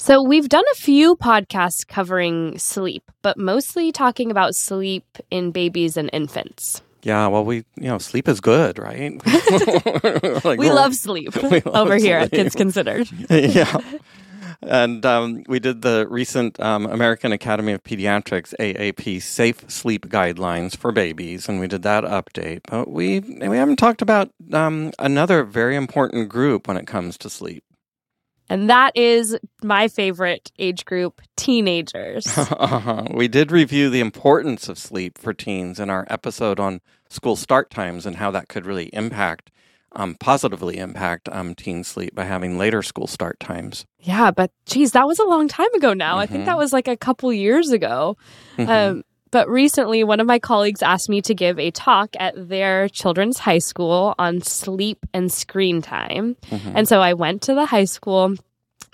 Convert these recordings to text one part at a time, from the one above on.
So we've done a few podcasts covering sleep, but mostly talking about sleep in babies and infants. Yeah, well, sleep is good, right? We love sleep over here at Kids Considered. Yeah. And we did the recent American Academy of Pediatrics, AAP, Safe Sleep Guidelines for Babies, and we did that update. But we haven't talked about another very important group when it comes to sleep. And that is my favorite age group, teenagers. We did review the importance of sleep for teens in our episode on school start times and how that could really impact positively impact teen sleep by having later school start times. Yeah, but geez, that was a long time ago now. Mm-hmm. I think that was like a couple years ago. Mm-hmm. But recently, one of my colleagues asked me to give a talk at their children's high school on sleep and screen time. Mm-hmm. And so I went to the high school.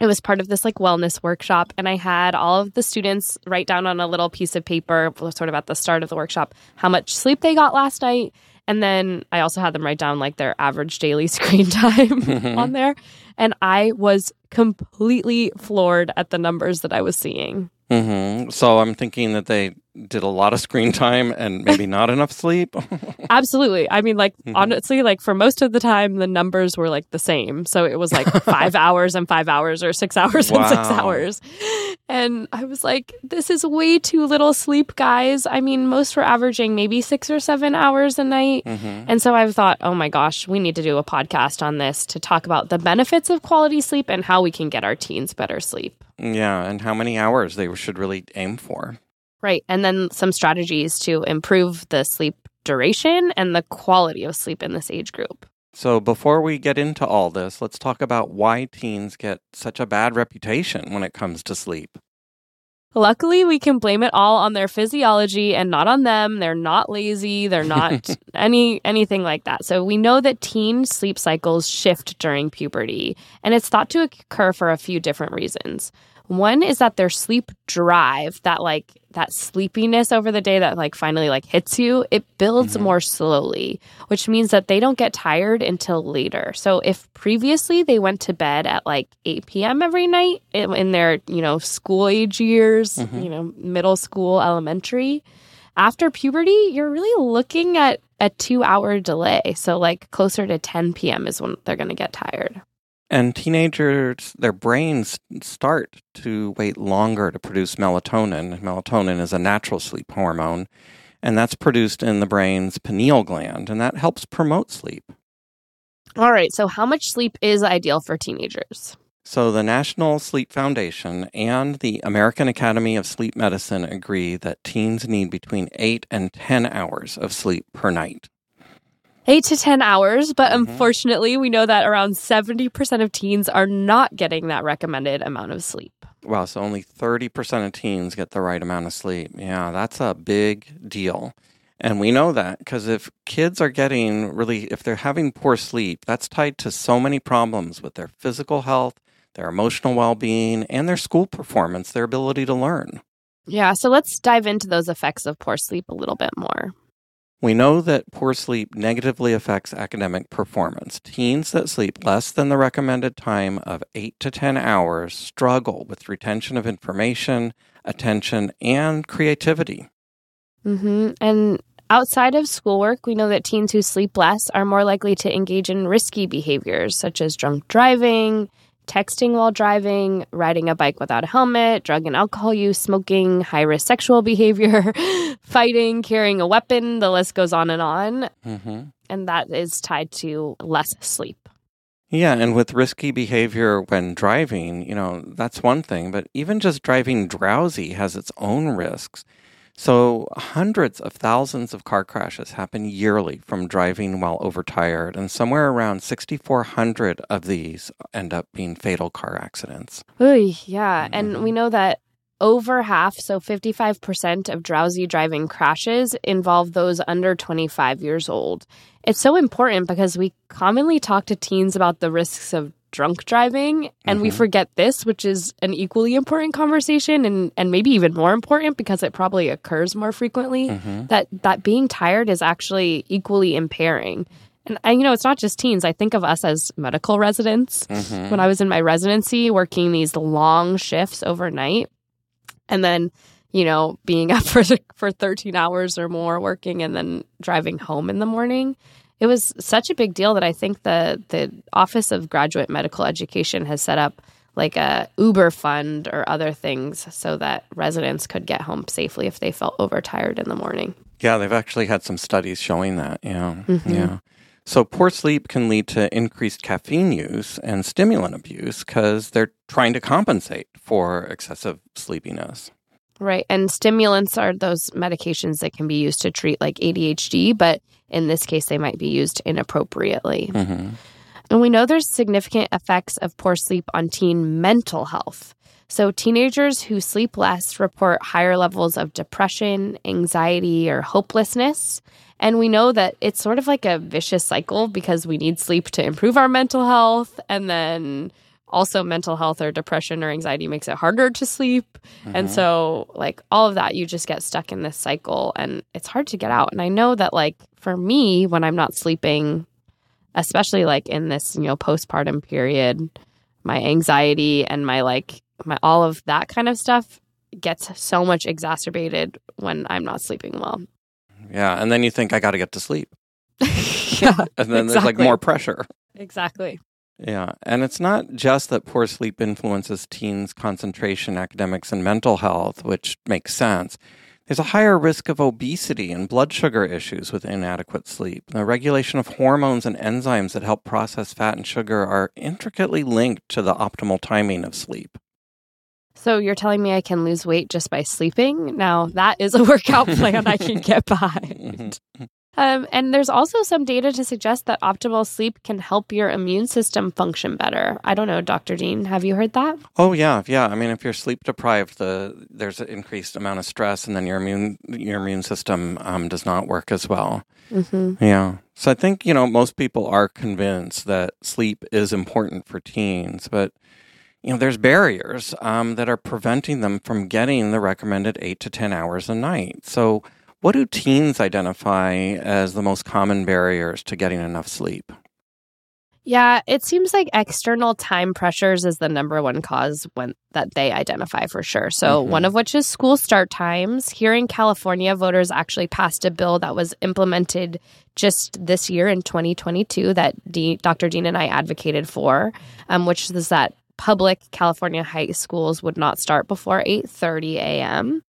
It was part of this like wellness workshop, and I had all of the students write down on a little piece of paper, sort of at the start of the workshop, how much sleep they got last night. And then I also had them write down like their average daily screen time on there. And I was completely floored at the numbers that I was seeing. Mm-hmm. So I'm thinking that they did a lot of screen time and maybe not enough sleep. Absolutely. I mean, like, honestly, like for most of the time, the numbers were like the same. So it was like 5 hours and 5 hours or 6 hours and 6 hours. And I was like, this is way too little sleep, guys. I mean, most were averaging maybe 6 or 7 hours a night. Mm-hmm. And so I thought, oh my gosh, we need to do a podcast on this to talk about the benefits of quality sleep and how we can get our teens better sleep. Yeah, and how many hours they should really aim for. Right, and then some strategies to improve the sleep duration and the quality of sleep in this age group. So before we get into all this, let's talk about why teens get such a bad reputation when it comes to sleep. Luckily, we can blame it all on their physiology and not on them. They're not lazy. They're not anything like that. So we know that teen sleep cycles shift during puberty, and it's thought to occur for a few different reasons. One is that their sleep drive, that sleepiness over the day that finally hits you, it builds more slowly, which means that they don't get tired until later. So if previously they went to bed at 8 p.m. every night in their, school age years, middle school, elementary, after puberty, you're really looking at a 2-hour delay. So closer to 10 p.m. is when they're going to get tired. And teenagers, their brains start to wait longer to produce melatonin. Melatonin is a natural sleep hormone, and that's produced in the brain's pineal gland, and that helps promote sleep. All right, so how much sleep is ideal for teenagers? So the National Sleep Foundation and the American Academy of Sleep Medicine agree that teens need between 8 and 10 hours of sleep per night. 8 to 10 hours, but unfortunately, we know that around 70% of teens are not getting that recommended amount of sleep. Wow, so only 30% of teens get the right amount of sleep. Yeah, that's a big deal. And we know that because if kids are if they're having poor sleep, that's tied to so many problems with their physical health, their emotional well-being, and their school performance, their ability to learn. Yeah, so let's dive into those effects of poor sleep a little bit more. We know that poor sleep negatively affects academic performance. Teens that sleep less than the recommended time of 8 to 10 hours struggle with retention of information, attention, and creativity. Mm-hmm. And outside of schoolwork, we know that teens who sleep less are more likely to engage in risky behaviors such as drunk driving, texting while driving, riding a bike without a helmet, drug and alcohol use, smoking, high-risk sexual behavior, fighting, carrying a weapon. The list goes on and on. Mm-hmm. And that is tied to less sleep. Yeah, and with risky behavior when driving, that's one thing. But even just driving drowsy has its own risks. So hundreds of thousands of car crashes happen yearly from driving while overtired, and somewhere around 6,400 of these end up being fatal car accidents. Yeah, and we know that Over half, so 55% of drowsy driving crashes involve those under 25 years old. It's so important because we commonly talk to teens about the risks of drunk driving, and we forget this, which is an equally important conversation and maybe even more important because it probably occurs more frequently, that being tired is actually equally impairing. And, it's not just teens. I think of us as medical residents. When I was in my residency working these long shifts overnight and then, being up for 13 hours or more working and then driving home in the morning, it was such a big deal that I think the Office of Graduate Medical Education has set up like a Uber fund or other things so that residents could get home safely if they felt overtired in the morning. Yeah, they've actually had some studies showing that. Yeah. So poor sleep can lead to increased caffeine use and stimulant abuse because they're trying to compensate for excessive sleepiness. Right. And stimulants are those medications that can be used to treat like ADHD, but in this case, they might be used inappropriately. And we know there's significant effects of poor sleep on teen mental health. So teenagers who sleep less report higher levels of depression, anxiety, or hopelessness. And we know that it's sort of like a vicious cycle because we need sleep to improve our mental health. And then also mental health or depression or anxiety makes it harder to sleep. And so like all of that, you just get stuck in this cycle and it's hard to get out. And I know that like for me, when I'm not sleeping, especially like in this, postpartum period, my anxiety and my all of that kind of stuff gets so much exacerbated when I'm not sleeping well. Yeah, and then you think, I got to get to sleep. And then there's like more pressure. Exactly. Yeah, and it's not just that poor sleep influences teens' concentration, academics, and mental health, which makes sense. There's a higher risk of obesity and blood sugar issues with inadequate sleep. The regulation of hormones and enzymes that help process fat and sugar are intricately linked to the optimal timing of sleep. So you're telling me I can lose weight just by sleeping? Now, that is a workout plan I can get behind. And there's also some data to suggest that optimal sleep can help your immune system function better. I don't know, Dr. Dean, have you heard that? Oh, yeah. I mean, if you're sleep deprived, there's an increased amount of stress, and then your immune system does not work as well. Yeah. So I think, most people are convinced that sleep is important for teens, but there's barriers that are preventing them from getting the recommended 8 to 10 hours a night. So what do teens identify as the most common barriers to getting enough sleep? Yeah, it seems like external time pressures is the number one cause that they identify for sure. So one of which is school start times. Here in California, voters actually passed a bill that was implemented just this year in 2022 that Dr. Dean and I advocated for, which is that public California high schools would not start before 8:30 a.m.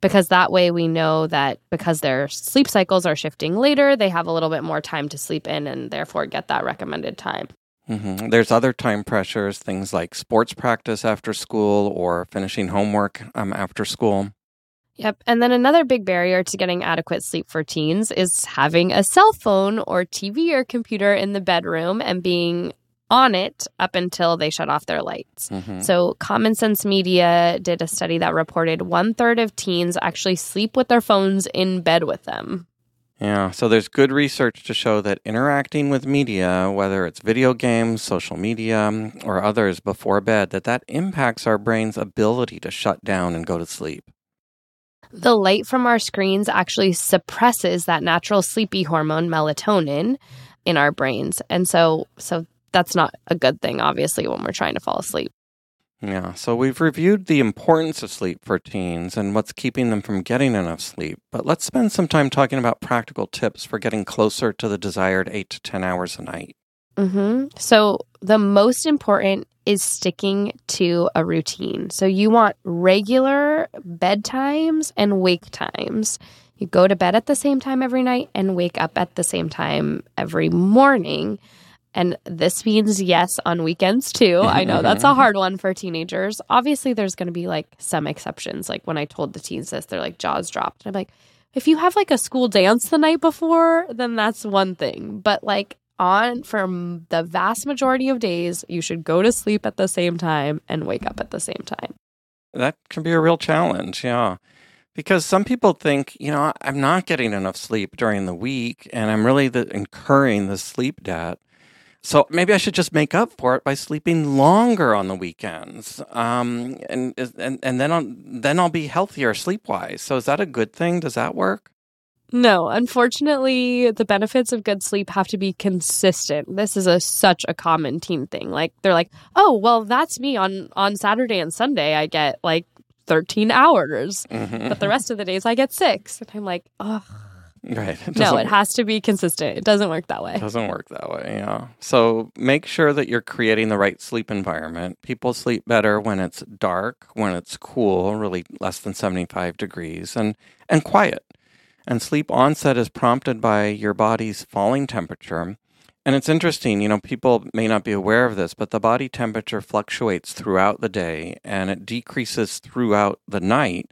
because that way we know that because their sleep cycles are shifting later, they have a little bit more time to sleep in and therefore get that recommended time. There's other time pressures, things like sports practice after school or finishing homework after school. Yep. And then another big barrier to getting adequate sleep for teens is having a cell phone or TV or computer in the bedroom and being on it up until they shut off their lights. So Common Sense Media did a study that reported 1/3 of teens actually sleep with their phones in bed with them. Yeah, so there's good research to show that interacting with media, whether it's video games, social media, or others before bed, that impacts our brain's ability to shut down and go to sleep. The light from our screens actually suppresses that natural sleepy hormone melatonin in our brains. And so that's not a good thing, obviously, when we're trying to fall asleep. Yeah, so we've reviewed the importance of sleep for teens and what's keeping them from getting enough sleep. But let's spend some time talking about practical tips for getting closer to the desired 8 to 10 hours a night. So the most important is sticking to a routine. So you want regular bedtimes and wake times. You go to bed at the same time every night and wake up at the same time every morning. And this means yes on weekends, too. I know that's a hard one for teenagers. Obviously, there's going to be like some exceptions. Like when I told the teens this, they're like jaws dropped. And I'm like, if you have like a school dance the night before, then that's one thing. But like for the vast majority of days, you should go to sleep at the same time and wake up at the same time. that can be a real challenge, yeah. Because some people think, you know, I'm not getting enough sleep during the week, and I'm really incurring the sleep debt. So maybe I should just make up for it by sleeping longer on the weekends, and then I'll be healthier sleep-wise. So is that a good thing? Does that work? No, unfortunately, the benefits of good sleep have to be consistent. This is such a common teen thing. Like, they're like, oh, well, that's me. On Saturday and Sunday, I get, like, 13 hours. Mm-hmm. But the rest of the days, I get 6. And I'm like, ugh. Right. It has to be consistent. It doesn't work that way. It doesn't work that way, yeah. So make sure that you're creating the right sleep environment. People sleep better when it's dark, when it's cool, really less than 75 degrees, and quiet. And sleep onset is prompted by your body's falling temperature. And it's interesting, you know, people may not be aware of this, but the body temperature fluctuates throughout the day and it decreases throughout the night.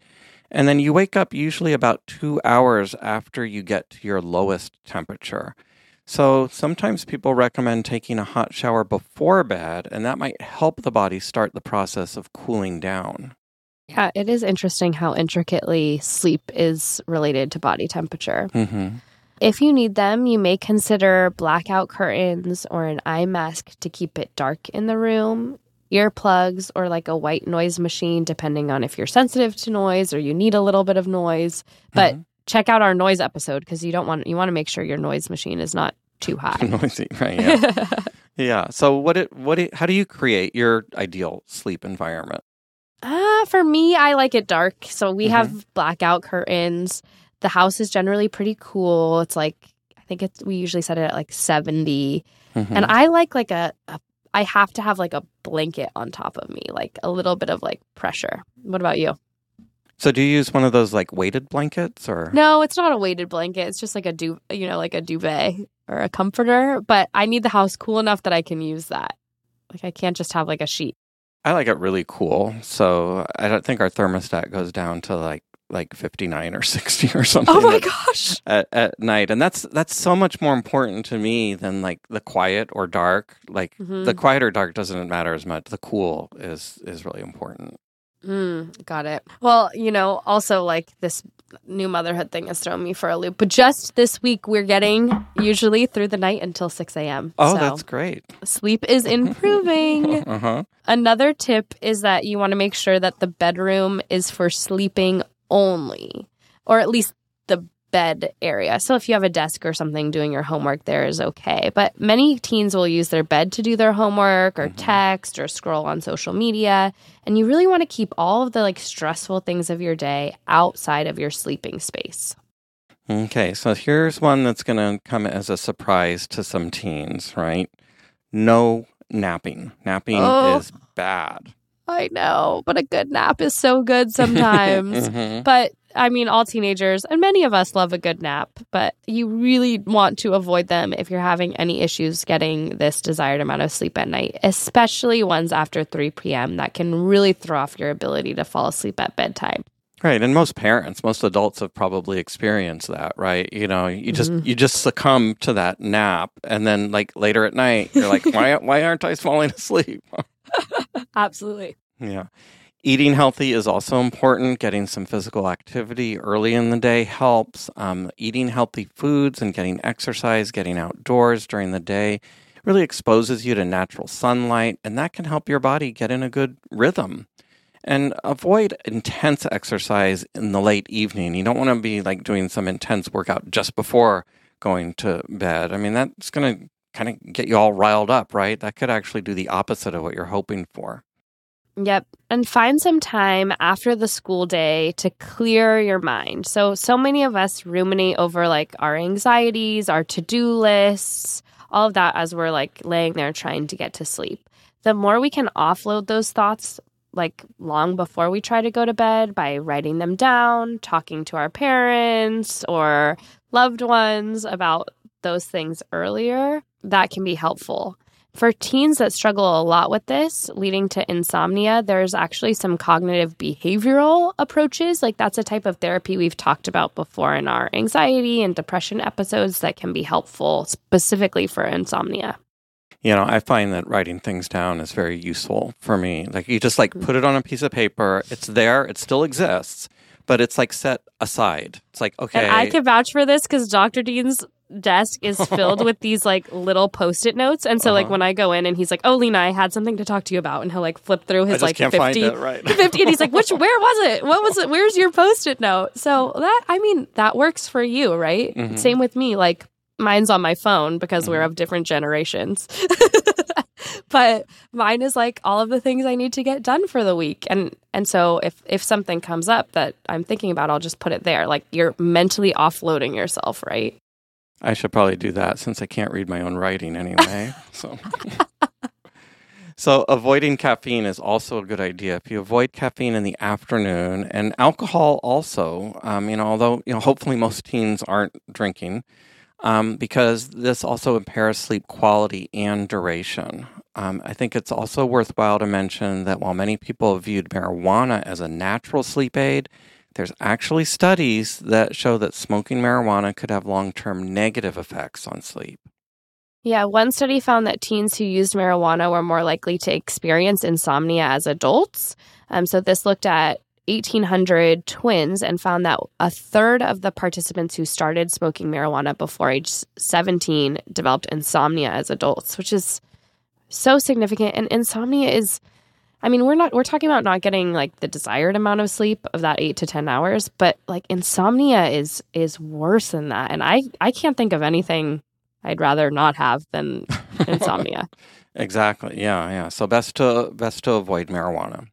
And then you wake up usually about 2 hours after you get to your lowest temperature. So sometimes people recommend taking a hot shower before bed, and that might help the body start the process of cooling down. Yeah, it is interesting how intricately sleep is related to body temperature. Mm-hmm. If you need them, you may consider blackout curtains or an eye mask to keep it dark in the room, earplugs, or like a white noise machine, depending on if you're sensitive to noise or you need a little bit of noise. But check out our noise episode, because you want to make sure your noise machine is not too high. Noisy, right? Yeah. Yeah. So how do you create your ideal sleep environment? For me, I like it dark. So we have blackout curtains. The house is generally pretty cool. It's like, I think we usually set it at like 70. Mm-hmm. And I I have to have like a blanket on top of me, like a little bit of like pressure. What about you? So do you use one of those like weighted blankets or? No, it's not a weighted blanket. It's just like a duvet or a comforter. But I need the house cool enough that I can use that. Like, I can't just have like a sheet. I like it really cool. So I don't think our thermostat goes down to like 59 or 60 or something. Oh my gosh. At night. And that's so much more important to me than like the quiet or dark. Like the quiet or dark doesn't matter as much. The cool is really important. Got it. Well, you know, also like this new motherhood thing has thrown me for a loop. But just this week, we're getting usually through the night until 6 a.m. Oh, so that's great. Sleep is improving. Uh-huh. Another tip is that you want to make sure that the bedroom is for sleeping only, or at least the bed area. So if you have a desk or something, doing your homework there is okay. But many teens will use their bed to do their homework or text or scroll on social media. And you really want to keep all of the like stressful things of your day outside of your sleeping space. Okay, so here's one that's going to come as a surprise to some teens, right? No napping. Napping is bad. I know, but a good nap is so good sometimes. But I mean, all teenagers and many of us love a good nap, but you really want to avoid them if you're having any issues getting this desired amount of sleep at night, especially ones after 3 p.m. that can really throw off your ability to fall asleep at bedtime. Right, and most adults have probably experienced that, right? You know, you just succumb to that nap, and then like later at night, you're like, why aren't I falling asleep? Absolutely. Yeah. Eating healthy is also important. Getting some physical activity early in the day helps. Eating healthy foods and getting exercise, getting outdoors during the day really exposes you to natural sunlight, and that can help your body get in a good rhythm. And avoid intense exercise in the late evening. You don't want to be like doing some intense workout just before going to bed. I mean, that's going to kind of get you all riled up, right? That could actually do the opposite of what you're hoping for. Yep. And find some time after the school day to clear your mind. So many of us ruminate over like our anxieties, our to-do lists, all of that as we're like laying there trying to get to sleep. The more we can offload those thoughts like long before we try to go to bed by writing them down, talking to our parents or loved ones about those things earlier, that can be helpful. For teens that struggle a lot with this, leading to insomnia, there's actually some cognitive behavioral approaches. Like, that's a type of therapy we've talked about before in our anxiety and depression episodes that can be helpful specifically for insomnia. You know, I find that writing things down is very useful for me. Like, you just, like, put it on a piece of paper. It's there. It still exists. But it's, like, set aside. It's like, okay. And I can vouch for this because Dr. Dean's desk is filled with these, like, little Post-it notes. And so, like, when I go in and he's like, oh, Lena, I had something to talk to you about. And he'll, like, flip through his, like, 50. Find it, right. 50. And he's like, where was it? What was it? Where's your Post-it note? So that, I mean, that works for you, right? Mm-hmm. Same with me. Like, mine's on my phone because we're of different generations. But mine is like all of the things I need to get done for the week. And so if something comes up that I'm thinking about, I'll just put it there. Like, you're mentally offloading yourself, right? I should probably do that since I can't read my own writing anyway. So avoiding caffeine is also a good idea. If you avoid caffeine in the afternoon, and alcohol also, you know, although, you know, hopefully most teens aren't drinking, because this also impairs sleep quality and duration. I think it's also worthwhile to mention that while many people have viewed marijuana as a natural sleep aid, there's actually studies that show that smoking marijuana could have long-term negative effects on sleep. Yeah, one study found that teens who used marijuana were more likely to experience insomnia as adults. So this looked at 1,800 twins and found that a third of the participants who started smoking marijuana before age 17 developed insomnia as adults, which is so significant. And insomnia is, I mean, we're talking about not getting, like, the desired amount of sleep of that 8 to 10 hours, but, like, insomnia is worse than that. And I can't think of anything I'd rather not have than insomnia. Exactly. Yeah. So best to avoid marijuana.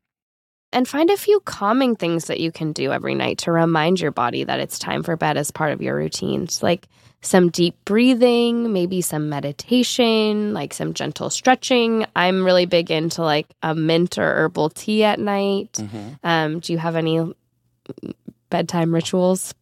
And find a few calming things that you can do every night to remind your body that it's time for bed as part of your routine. It's like some deep breathing, maybe some meditation, like some gentle stretching. I'm really big into, like, a mint or herbal tea at night. Mm-hmm. Do you have any bedtime rituals?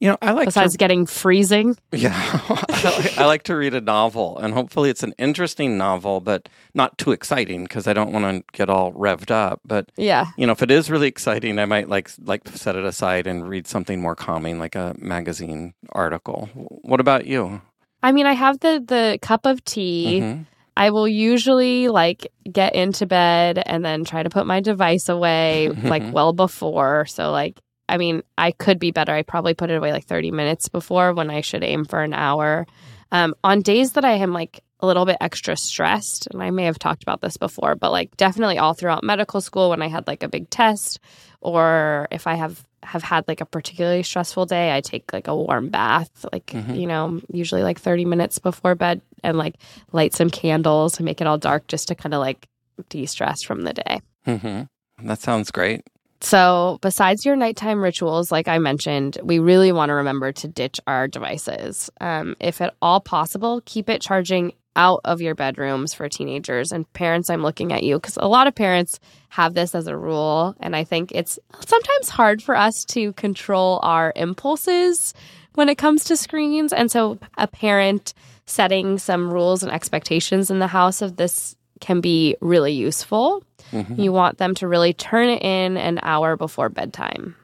You know, I like besides getting freezing. Yeah, I like to read a novel, and hopefully it's an interesting novel, but not too exciting because I don't want to get all revved up. But yeah, you know, if it is really exciting, I might like set it aside and read something more calming, like a magazine article. What about you? I mean, I have the cup of tea. Mm-hmm. I will usually, like, get into bed and then try to put my device away, like, well before. So, like, I mean, I could be better. I probably put it away like 30 minutes before when I should aim for an hour. On days that I am, like, a little bit extra stressed, and I may have talked about this before, but, like, definitely all throughout medical school when I had, like, a big test, or if I have had, like, a particularly stressful day, I take, like, a warm bath, like, you know, usually like 30 minutes before bed, and, like, light some candles and make it all dark just to kind of, like, de-stress from the day. Mm-hmm. That sounds great. So besides your nighttime rituals, like I mentioned, we really want to remember to ditch our devices. If at all possible, keep it charging out of your bedrooms for teenagers. And parents, I'm looking at you, because a lot of parents have this as a rule. And I think it's sometimes hard for us to control our impulses when it comes to screens. And so a parent setting some rules and expectations in the house of this can be really useful. Mm-hmm. You want them to really turn it in an hour before bedtime.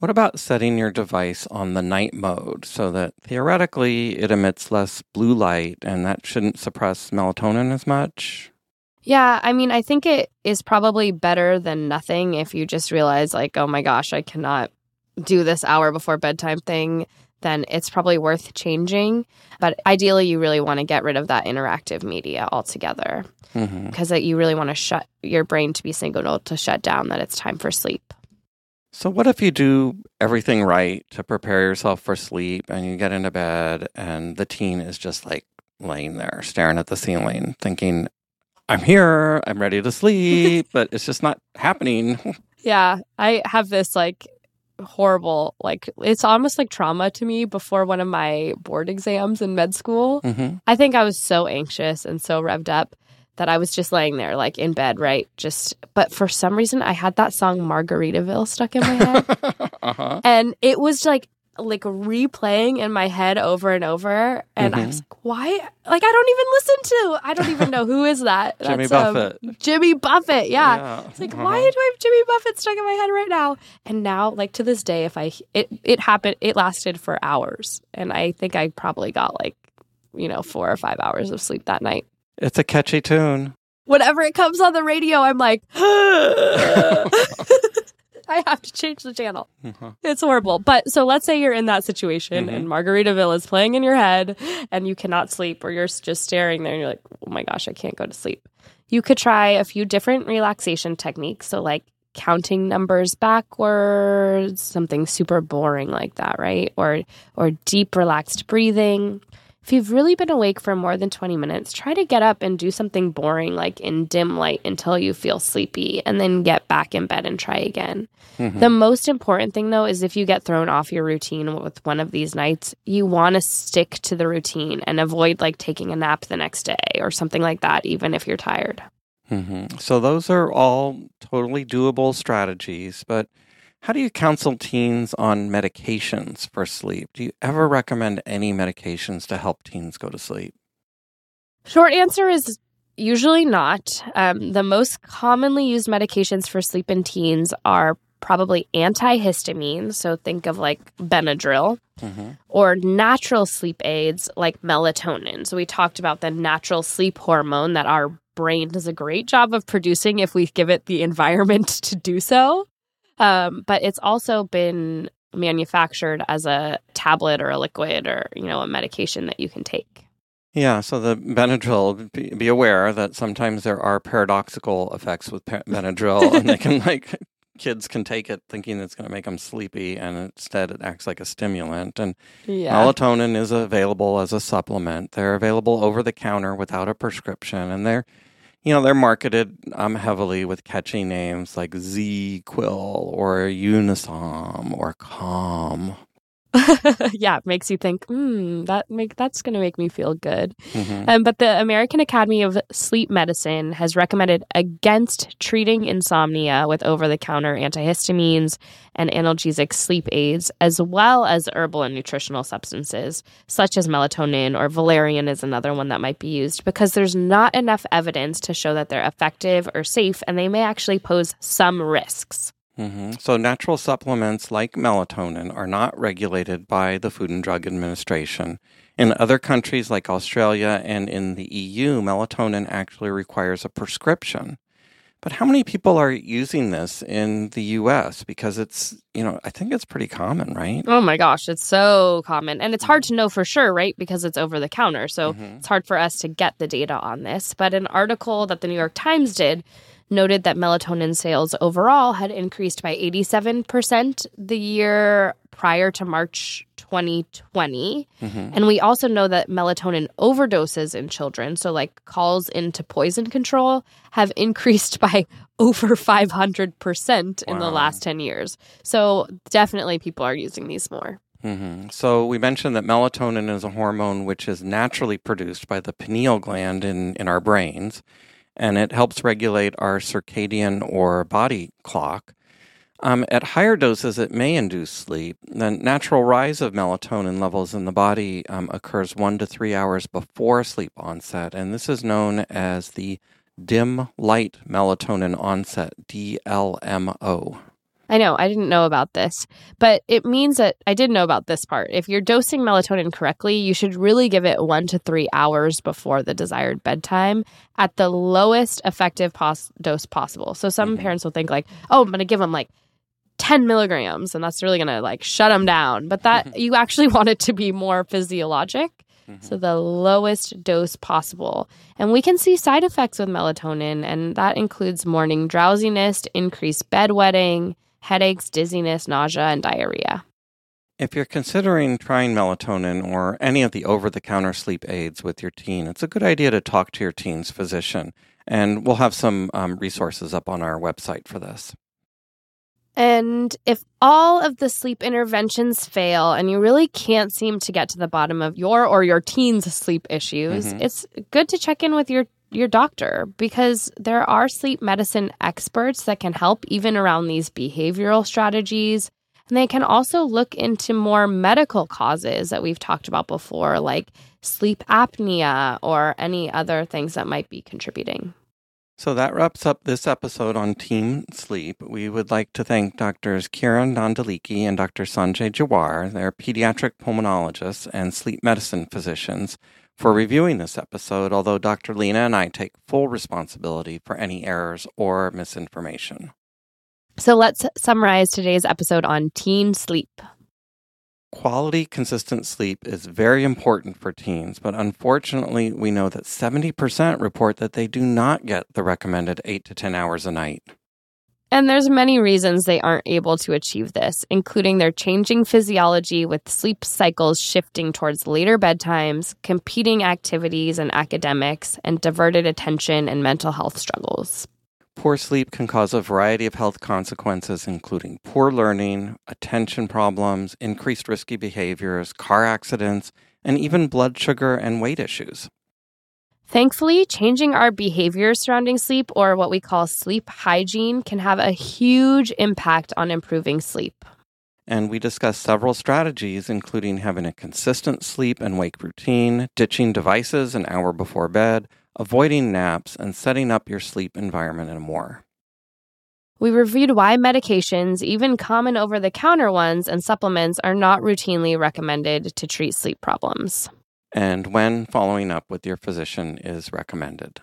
What about setting your device on the night mode so that theoretically it emits less blue light and that shouldn't suppress melatonin as much? Yeah, I mean, I think it is probably better than nothing if you just realize, like, oh my gosh, I cannot do this hour before bedtime thing. Then it's probably worth changing. But ideally, you really want to get rid of that interactive media altogether because you really want to shut your brain to be signaled to shut down that it's time for sleep. So what if you do everything right to prepare yourself for sleep and you get into bed and the teen is just, like, laying there staring at the ceiling thinking, I'm here, I'm ready to sleep, but it's just not happening. Yeah, I have this, like, horrible, like, it's almost like trauma to me. Before one of my board exams in med school, I think I was so anxious and so revved up that I was just laying there, like, in bed, right? But for some reason, I had that song Margaritaville stuck in my head. And it was like replaying in my head over and over. And I was like, why? Like, I don't even know who is that. Jimmy Buffett. Jimmy Buffett, yeah. It's like, why do I have Jimmy Buffett stuck in my head right now? And now, like, to this day, it happened, it lasted for hours. And I think I probably got, like, you know, 4 or 5 hours of sleep that night. It's a catchy tune. Whenever it comes on the radio, I'm like, I have to change the channel. Mm-hmm. It's horrible. But so let's say you're in that situation mm-hmm. and Margaritaville is playing in your head and you cannot sleep, or you're just staring there and you're like, oh my gosh, I can't go to sleep. You could try a few different relaxation techniques. So like counting numbers backwards, something super boring like that, right? Or deep relaxed breathing. If you've really been awake for more than 20 minutes, try to get up and do something boring, like in dim light, until you feel sleepy, and then get back in bed and try again. Mm-hmm. The most important thing, though, is if you get thrown off your routine with one of these nights, you want to stick to the routine and avoid like taking a nap the next day or something like that, even if you're tired. Mm-hmm. So those are all totally doable strategies, but how do you counsel teens on medications for sleep? Do you ever recommend any medications to help teens go to sleep? Short answer is usually not. The most commonly used medications for sleep in teens are probably antihistamines, so think of like Benadryl, mm-hmm. or natural sleep aids like melatonin. So we talked about the natural sleep hormone that our brain does a great job of producing if we give it the environment to do so. But it's also been manufactured as a tablet or a liquid or, you know, a medication that you can take. Yeah. So the Benadryl, be aware that sometimes there are paradoxical effects with Benadryl and they can like kids can take it thinking it's going to make them sleepy, and instead it acts like a stimulant. And melatonin is available as a supplement. They're available over the counter without a prescription, and they're marketed heavily with catchy names like Z-Quil or Unisom or Calm. Yeah, it makes you think, that's going to make me feel good. Mm-hmm. But the American Academy of Sleep Medicine has recommended against treating insomnia with over-the-counter antihistamines and analgesic sleep aids, as well as herbal and nutritional substances, such as melatonin, or valerian is another one that might be used, because there's not enough evidence to show that they're effective or safe, and they may actually pose some risks. Mm-hmm. So natural supplements like melatonin are not regulated by the Food and Drug Administration. In other countries like Australia and in the EU, melatonin actually requires a prescription. But how many people are using this in the U.S.? Because it's, I think it's pretty common, right? Oh my gosh, it's so common. And it's hard to know for sure, right? Because it's over the counter. So It's hard for us to get the data on this. But an article that the New York Times did noted that melatonin sales overall had increased by 87% the year prior to March 2020. Mm-hmm. And we also know that melatonin overdoses in children, so like calls into poison control, have increased by over 500% in the last 10 years. So definitely people are using these more. Mm-hmm. So we mentioned that melatonin is a hormone which is naturally produced by the pineal gland in our brains, and it helps regulate our circadian or body clock. At higher doses, it may induce sleep. The natural rise of melatonin levels in the body occurs 1 to 3 hours before sleep onset, and this is known as the dim light melatonin onset, DLMO. I know, I didn't know about this, but it means that I did know about this part. If you're dosing melatonin correctly, you should really give it 1 to 3 hours before the desired bedtime at the lowest effective dose possible. So some parents will think like, oh, I'm going to give them like 10 milligrams and that's really going to like shut them down. But that you actually want it to be more physiologic. Mm-hmm. So the lowest dose possible. And we can see side effects with melatonin, and that includes morning drowsiness, increased bedwetting, headaches, dizziness, nausea, and diarrhea. If you're considering trying melatonin or any of the over-the-counter sleep aids with your teen, it's a good idea to talk to your teen's physician. And we'll have some resources up on our website for this. And if all of the sleep interventions fail and you really can't seem to get to the bottom of your or your teen's sleep issues, It's good to check in with your doctor, because there are sleep medicine experts that can help even around these behavioral strategies. And they can also look into more medical causes that we've talked about before, like sleep apnea or any other things that might be contributing. So that wraps up this episode on teen sleep. We would like to thank Drs. Kieran Nondaliki and Dr. Sanjay Jawar. They're pediatric pulmonologists and sleep medicine physicians for reviewing this episode, although Dr. Lena and I take full responsibility for any errors or misinformation. So let's summarize today's episode on teen sleep. Quality, consistent sleep is very important for teens, but unfortunately, we know that 70% report that they do not get the recommended 8 to 10 hours a night. And there's many reasons they aren't able to achieve this, including their changing physiology with sleep cycles shifting towards later bedtimes, competing activities and academics, and diverted attention and mental health struggles. Poor sleep can cause a variety of health consequences, including poor learning, attention problems, increased risky behaviors, car accidents, and even blood sugar and weight issues. Thankfully, changing our behaviors surrounding sleep, or what we call sleep hygiene, can have a huge impact on improving sleep. And we discussed several strategies, including having a consistent sleep and wake routine, ditching devices an hour before bed, avoiding naps, and setting up your sleep environment and more. We reviewed why medications, even common over-the-counter ones, and supplements are not routinely recommended to treat sleep problems. And when following up with your physician is recommended.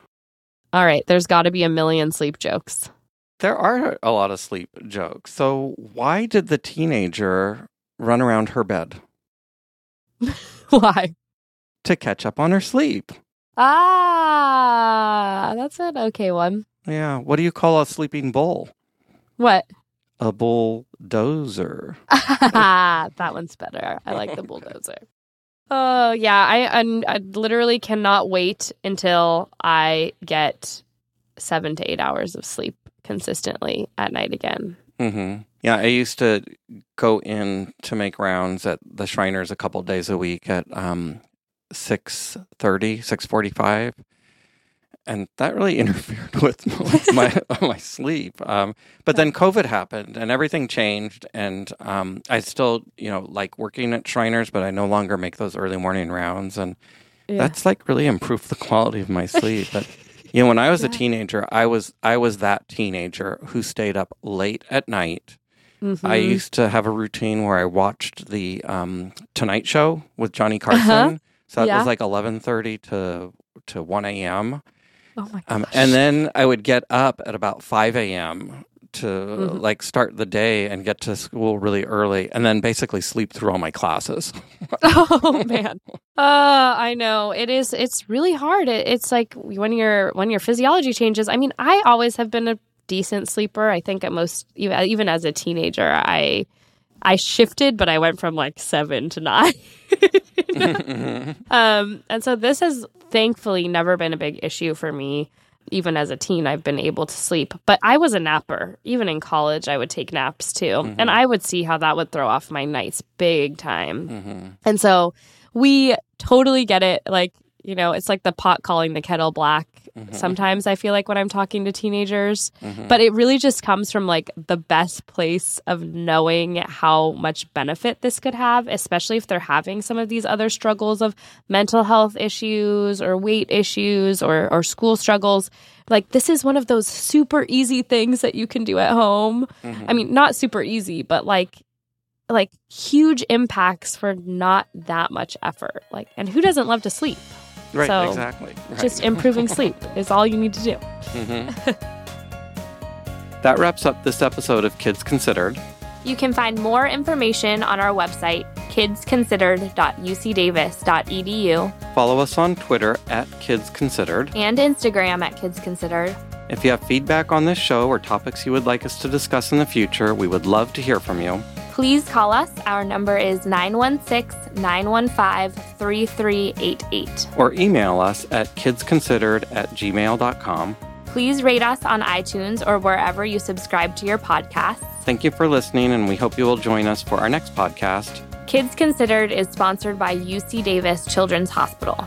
All right, there's got to be a million sleep jokes. There are a lot of sleep jokes. So why did the teenager run around her bed? Why? To catch up on her sleep. Ah, that's an okay one. Yeah, what do you call a sleeping bull? What? A bulldozer. That one's better. I like the bulldozer. Oh, yeah. I literally cannot wait until I get 7 to 8 hours of sleep consistently at night again. Mm-hmm. Yeah, I used to go in to make rounds at the Shriners a couple days a week at 6:30, 6:45. And that really interfered with my sleep. But then COVID happened and everything changed. And I still, like working at Shriners, but I no longer make those early morning rounds. And that's like really improved the quality of my sleep. But when I was a teenager, I was that teenager who stayed up late at night. Mm-hmm. I used to have a routine where I watched the Tonight Show with Johnny Carson. Uh-huh. So that was like 11:30 to 1 a.m. Oh my gosh. And then I would get up at about 5 a.m. to start the day and get to school really early and then basically sleep through all my classes. Oh, man. I know. It's really hard. It's like when your physiology changes. I mean, I always have been a decent sleeper. I think at most, even as a teenager, I shifted, but I went from 7 to 9. And so this has thankfully never been a big issue for me. Even as a teen, I've been able to sleep. But I was a napper. Even in college, I would take naps too. Mm-hmm. And I would see how that would throw off my nights big time. Mm-hmm. And so we totally get it. It's like the pot calling the kettle black. Mm-hmm. Sometimes I feel like when I'm talking to teenagers, but it really just comes from the best place of knowing how much benefit this could have, especially if they're having some of these other struggles of mental health issues or weight issues or school struggles. This is one of those super easy things that you can do at home. Mm-hmm. I mean, not super easy, but huge impacts for not that much effort. And who doesn't love to sleep? Right, so exactly. Right. Just improving sleep is all you need to do. Mm-hmm. That wraps up this episode of Kids Considered. You can find more information on our website, kidsconsidered.ucdavis.edu. Follow us on Twitter @KidsConsidered. And Instagram @KidsConsidered. If you have feedback on this show or topics you would like us to discuss in the future, we would love to hear from you. Please call us. Our number is 916-915-3388. Or email us at kidsconsidered@gmail.com. Please rate us on iTunes or wherever you subscribe to your podcasts. Thank you for listening, and we hope you will join us for our next podcast. Kids Considered is sponsored by UC Davis Children's Hospital.